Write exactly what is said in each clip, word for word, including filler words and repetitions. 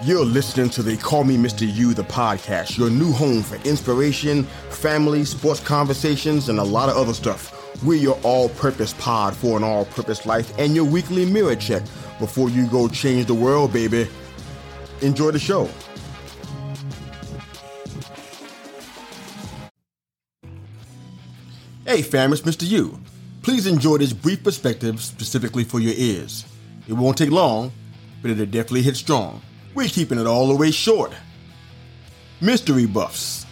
You're listening to the Call Me Mister U, the podcast, your new home for inspiration, family, sports conversations, and a lot of other stuff. We're your all-purpose pod for an all-purpose life and your weekly mirror check before you go change the world, baby. Enjoy the show. Hey fam, it's Mister U. Please enjoy this brief perspective specifically for your ears. It won't take long, but it'll definitely hit strong. We're keeping it all the way short. Mystery buffs.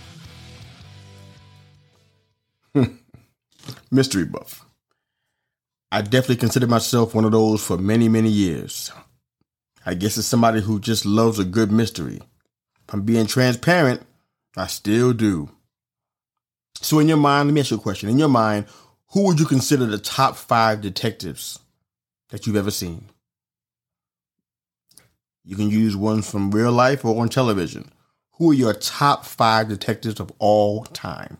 Mystery buff. I definitely consider myself one of those for many, many years. I guess it's somebody who just loves a good mystery. If I'm being transparent, I still do. So in your mind, let me ask you a question. In your mind, who would you consider the top five detectives that you've ever seen? You can use ones from real life or on television. Who are your top five detectives of all time?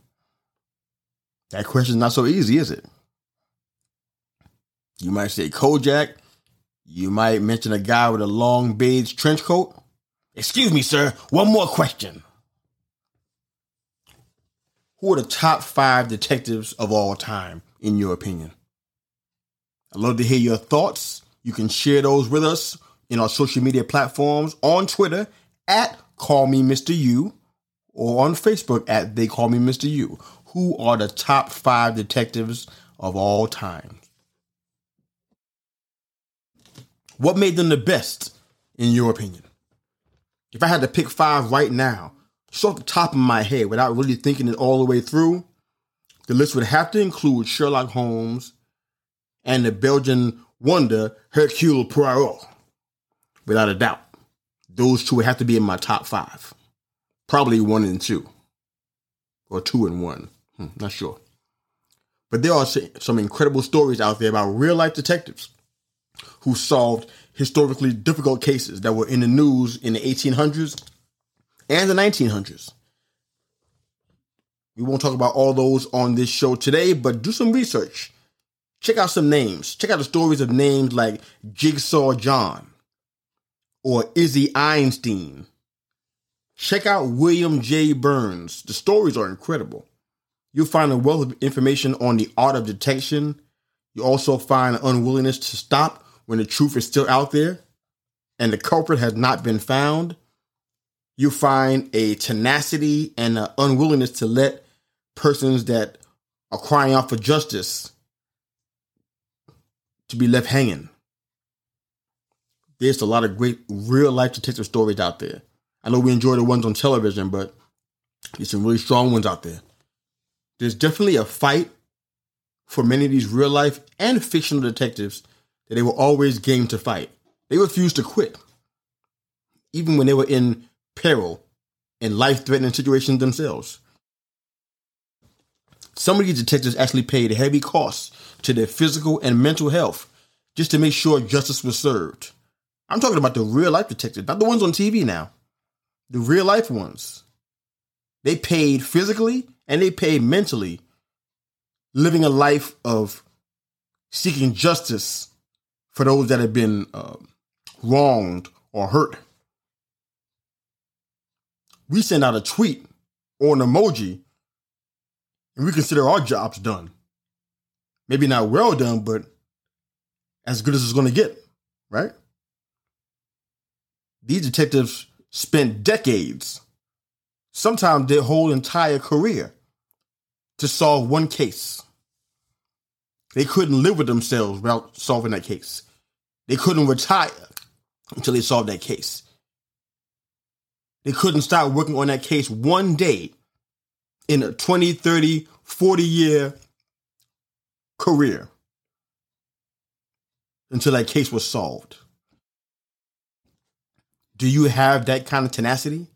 That question's not so easy, is it? You might say Kojak. You might mention a guy with a long beige trench coat. Excuse me, sir. One more question. Who are the top five detectives of all time, in your opinion? I'd love to hear your thoughts. You can share those with us in our social media platforms, on Twitter at Call Me Mister U, or on Facebook at They Call Me Mister U. Who are the top five detectives of all time? What made them the best, in your opinion? If I had to pick five right now, just off the top of my head, without really thinking it all the way through, the list would have to include Sherlock Holmes and the Belgian wonder Hercule Poirot. Without a doubt, those two would have to be in my top five. Probably one and two. Or two and one. Hmm, not sure. But there are some incredible stories out there about real-life detectives who solved historically difficult cases that were in the news in the eighteen hundreds and the nineteen hundreds. We won't talk about all those on this show today, but do some research. Check out some names. Check out the stories of names like Jigsaw John or Izzy Einstein. Check out William J. Burns. The stories are incredible. You'll find a wealth of information on the art of detection. You also find an unwillingness to stop when the truth is still out there and the culprit has not been found. You find a tenacity and an unwillingness to let persons that are crying out for justice to be left hanging. There's a lot of great real-life detective stories out there. I know we enjoy the ones on television, but there's some really strong ones out there. There's definitely a fight for many of these real-life and fictional detectives that they were always game to fight. They refused to quit, even when they were in peril and life-threatening situations themselves. Some of these detectives actually paid heavy costs to their physical and mental health just to make sure justice was served. I'm talking about the real-life detectives, not the ones on T V now. The real-life ones. They paid physically and they paid mentally, living a life of seeking justice for those that have been uh, wronged or hurt. We send out a tweet or an emoji and we consider our jobs done. Maybe not well done, but as good as it's going to get, right? These detectives spent decades, sometimes their whole entire career, to solve one case. They couldn't live with themselves without solving that case. They couldn't retire until they solved that case. They couldn't stop working on that case one day in a twenty, thirty, forty-year career until that case was solved. Do you have that kind of tenacity?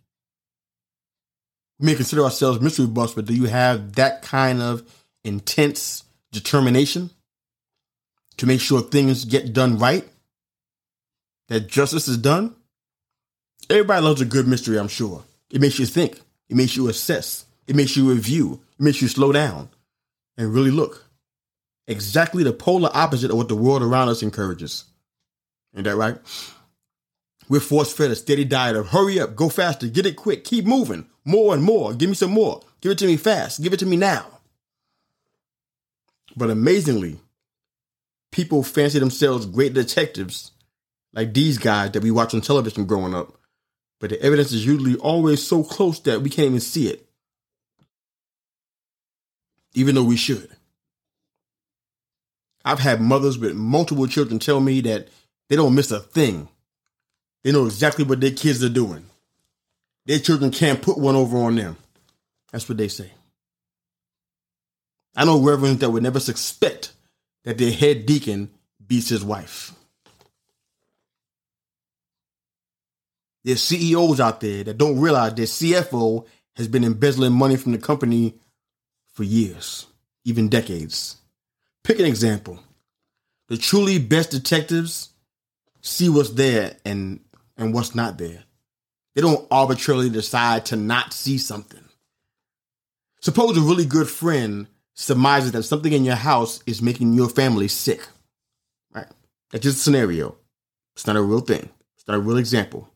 We may consider ourselves mystery buffs, but do you have that kind of intense determination to make sure things get done right? That justice is done? Everybody loves a good mystery, I'm sure. It makes you think. It makes you assess. It makes you review. It makes you slow down and really look. Exactly the polar opposite of what the world around us encourages. Ain't that right? We're force-fed a steady diet of hurry up, go faster, get it quick, keep moving, more and more, give me some more, give it to me fast, give it to me now. But amazingly, people fancy themselves great detectives like these guys that we watch on television growing up, but the evidence is usually always so close that we can't even see it, even though we should. I've had mothers with multiple children tell me that they don't miss a thing. They know exactly what their kids are doing. Their children can't put one over on them. That's what they say. I know reverends that would never suspect that their head deacon beats his wife. There's C E Os out there that don't realize their C F O has been embezzling money from the company for years, even decades. Pick an example. The truly best detectives see what's there and, and what's not there. They don't arbitrarily decide to not see something. Suppose a really good friend surmises that something in your house is making your family sick. Right? That's just a scenario. It's not a real thing. It's not a real example.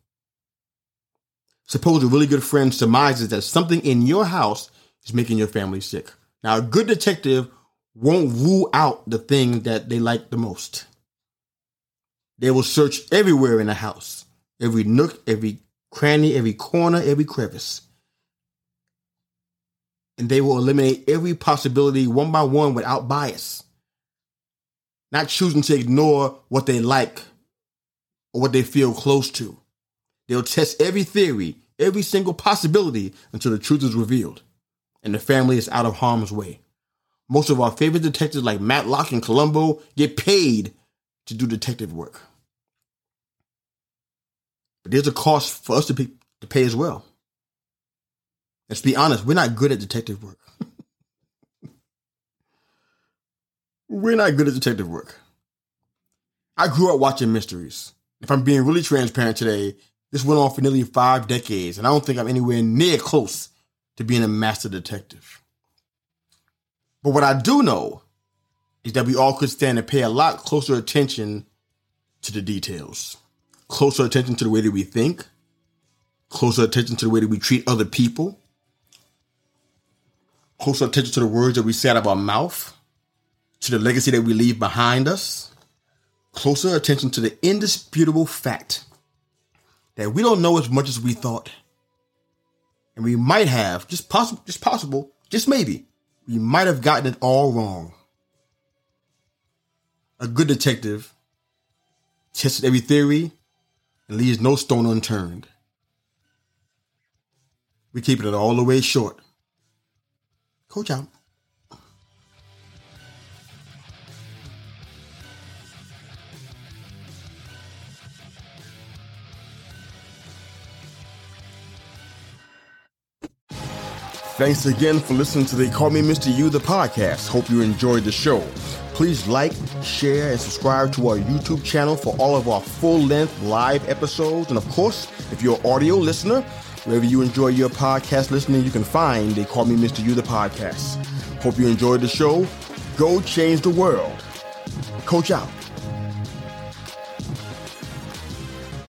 Suppose a really good friend surmises that something in your house is making your family sick. Now, a good detective won't rule out the thing that they like the most. They will search everywhere in the house, every nook, every cranny, every corner, every crevice. And they will eliminate every possibility one by one without bias, not choosing to ignore what they like or what they feel close to. They'll test every theory, every single possibility until the truth is revealed and the family is out of harm's way. Most of our favorite detectives like Matlock and Columbo get paid to do detective work. But there's a cost for us to pay, to pay as well. Let's be honest, we're not good at detective work. We're not good at detective work. I grew up watching mysteries. If I'm being really transparent today, this went on for nearly five decades, and I don't think I'm anywhere near close to being a master detective. But what I do know is that we all could stand to pay a lot closer attention to the details, closer attention to the way that we think, closer attention to the way that we treat other people, closer attention to the words that we say out of our mouth, to the legacy that we leave behind us, closer attention to the indisputable fact that we don't know as much as we thought. And we might have, just possible, just possible, just maybe, we might have gotten it all wrong. A good detective tests every theory and leaves no stone unturned. We're keeping it all the way short. Coach out. Thanks again for listening to the Call Me Mister You, the podcast. Hope you enjoyed the show. Please like, share, and subscribe to our YouTube channel for all of our full-length live episodes. And of course, if you're an audio listener, wherever you enjoy your podcast listening, you can find the Call Me Mister You, the podcast. Hope you enjoyed the show. Go change the world. Coach out.